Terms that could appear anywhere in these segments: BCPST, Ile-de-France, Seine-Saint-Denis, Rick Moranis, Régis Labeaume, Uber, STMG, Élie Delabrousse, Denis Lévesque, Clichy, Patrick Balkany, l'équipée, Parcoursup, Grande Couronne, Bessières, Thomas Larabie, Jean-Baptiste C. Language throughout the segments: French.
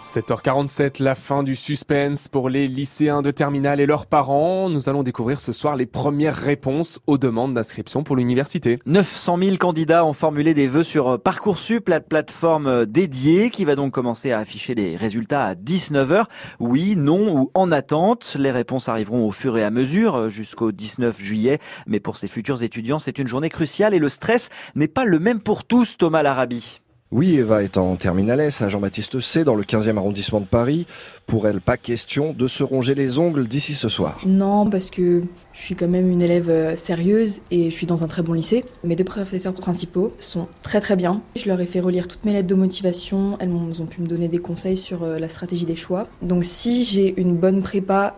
7h47, la fin du suspense pour les lycéens de terminale et leurs parents. Nous allons découvrir ce soir les premières réponses aux demandes d'inscription pour l'université. 900 000 candidats ont formulé des vœux sur Parcoursup, la plateforme dédiée qui va donc commencer à afficher les résultats à 19h. Oui, non ou en attente. Les réponses arriveront au fur et à mesure jusqu'au 19 juillet. Mais pour ces futurs étudiants, c'est une journée cruciale et le stress n'est pas le même pour tous, Thomas Larabie. Oui, Eva est en terminale S à Jean-Baptiste C dans le 15e arrondissement de Paris. Pour elle, pas question de se ronger les ongles d'ici ce soir. Non, parce que je suis quand même une élève sérieuse et je suis dans un très bon lycée. Mes deux professeurs principaux sont très bien. Je leur ai fait relire toutes mes lettres de motivation. Elles ont pu me donner des conseils sur la stratégie des choix. Donc si j'ai une bonne prépa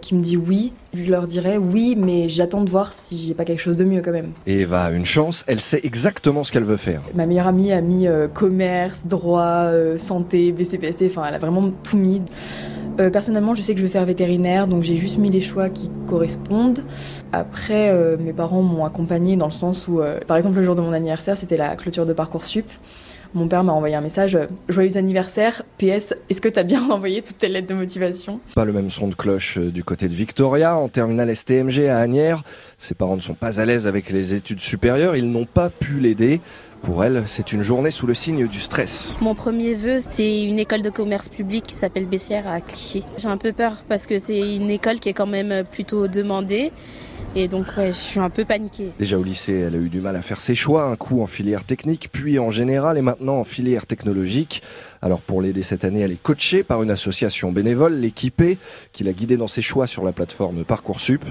qui me dit oui, je leur dirais oui, mais j'attends de voir si j'ai pas quelque chose de mieux quand même. Et Eva a une chance, elle sait exactement ce qu'elle veut faire. Ma meilleure amie a mis commerce, droit, santé, BCPST, enfin elle a vraiment tout mis. Personnellement, je sais que je vais faire vétérinaire, donc j'ai juste mis les choix qui correspondent. Après, mes parents m'ont accompagnée dans le sens où, par exemple, le jour de mon anniversaire, c'était la clôture de Parcoursup. Mon père m'a envoyé un message « Joyeux anniversaire, PS, est-ce que t'as bien envoyé toutes tes lettres de motivation ?» Pas le même son de cloche du côté de Victoria, en terminale STMG à Asnières. Ses parents ne sont pas à l'aise avec les études supérieures, ils n'ont pas pu l'aider. Pour elle, c'est une journée sous le signe du stress. Mon premier vœu, c'est une école de commerce public qui s'appelle Bessières à Clichy. J'ai un peu peur parce que c'est une école qui est quand même plutôt demandée. Et donc ouais, je suis un peu paniquée. Déjà au lycée, elle a eu du mal à faire ses choix, un coup en filière technique, puis en général et maintenant en filière technologique. Alors pour l'aider cette année, elle est coachée par une association bénévole, l'équipée, qui l'a guidée dans ses choix sur la plateforme Parcoursup.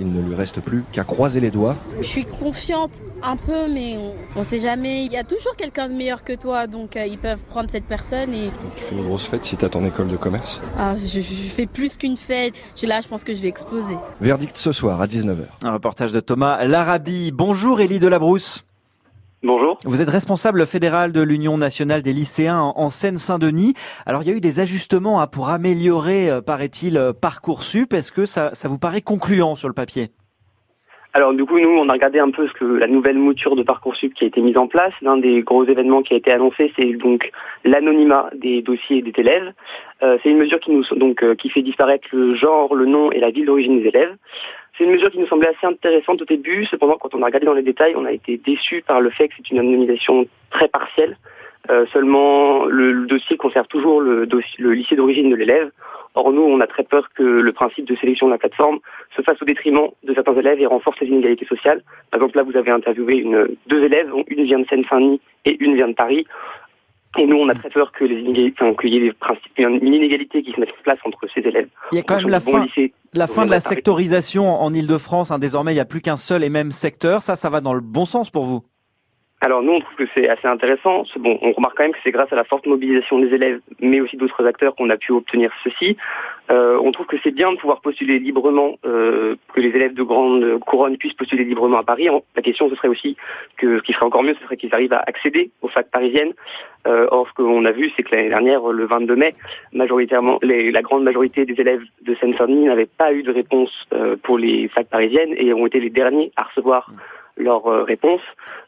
Il ne lui reste plus qu'à croiser les doigts. Je suis confiante un peu, mais on ne sait jamais. Il y a toujours quelqu'un de meilleur que toi, donc ils peuvent prendre cette personne. Et... Donc, tu fais une grosse fête si tu as ton école de commerce ? Ah, je fais plus qu'une fête. Là, je pense que je vais exploser. Verdict ce soir à 19h. Un reportage de Thomas Larabie. Bonjour Élie Delabrousse. Bonjour. Vous êtes responsable fédéral de l'Union nationale des lycéens en Seine-Saint-Denis. Alors il y a eu des ajustements pour améliorer, paraît-il, Parcoursup. Est-ce que ça vous paraît concluant sur le papier ? Alors du coup, nous, on a regardé un peu la nouvelle mouture de Parcoursup qui a été mise en place. L'un des gros événements qui a été annoncé, c'est donc l'anonymat des dossiers des élèves. C'est une mesure qui fait disparaître le genre, le nom et la ville d'origine des élèves. C'est une mesure qui nous semblait assez intéressante au début. Cependant, quand on a regardé dans les détails, on a été déçus par le fait que c'est une anonymisation très partielle. Seulement, le dossier conserve toujours le lycée d'origine de l'élève. Or, nous, on a très peur que le principe de sélection de la plateforme se fasse au détriment de certains élèves et renforce les inégalités sociales. Par exemple, là, vous avez interviewé deux élèves, dont une vient de Seine-Saint-Denis et une vient de Paris. Et nous, on a très peur que qu'il y ait une inégalité qui se mette en place entre ces élèves. Il y a quand même la fin de la sectorisation en Ile-de-France. Désormais, il n'y a plus qu'un seul et même secteur. Ça va dans le bon sens pour vous ? Alors nous, on trouve que c'est assez intéressant. Bon, on remarque quand même que c'est grâce à la forte mobilisation des élèves, mais aussi d'autres acteurs, qu'on a pu obtenir ceci. On trouve que c'est bien de pouvoir postuler librement, que les élèves de Grande Couronne puissent postuler librement à Paris. La question, ce serait aussi que ce qui serait encore mieux, ce serait qu'ils arrivent à accéder aux facs parisiennes. Or, ce qu'on a vu, c'est que l'année dernière, le 22 mai, majoritairement, la grande majorité des élèves de Seine-Saint-Denis n'avaient pas eu de réponse pour les facs parisiennes et ont été les derniers à recevoir leur réponse.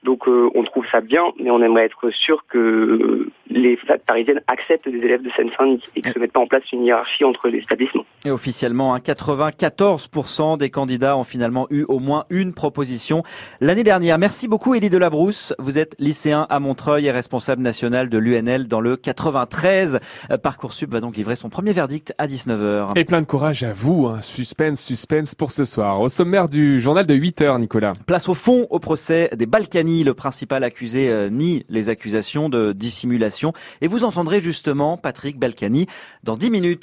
Donc on trouve ça bien, mais on aimerait être sûr que les facs parisiennes acceptent des élèves de Seine-Saint-Denis et que se mette pas en place une hiérarchie entre les établissements. Et officiellement, 94% des candidats ont finalement eu au moins une proposition l'année dernière. Merci beaucoup Élie Delabrousse. Vous êtes lycéen à Montreuil et responsable national de l'UNL dans le 93. Parcoursup va donc livrer son premier verdict à 19h. Et plein de courage à vous. Suspense pour ce soir. Au sommaire du journal de 8h, Nicolas. Place au fond au procès des Balkany. Le principal accusé nie les accusations de dissimulation. Et vous entendrez justement Patrick Balkany dans 10 minutes.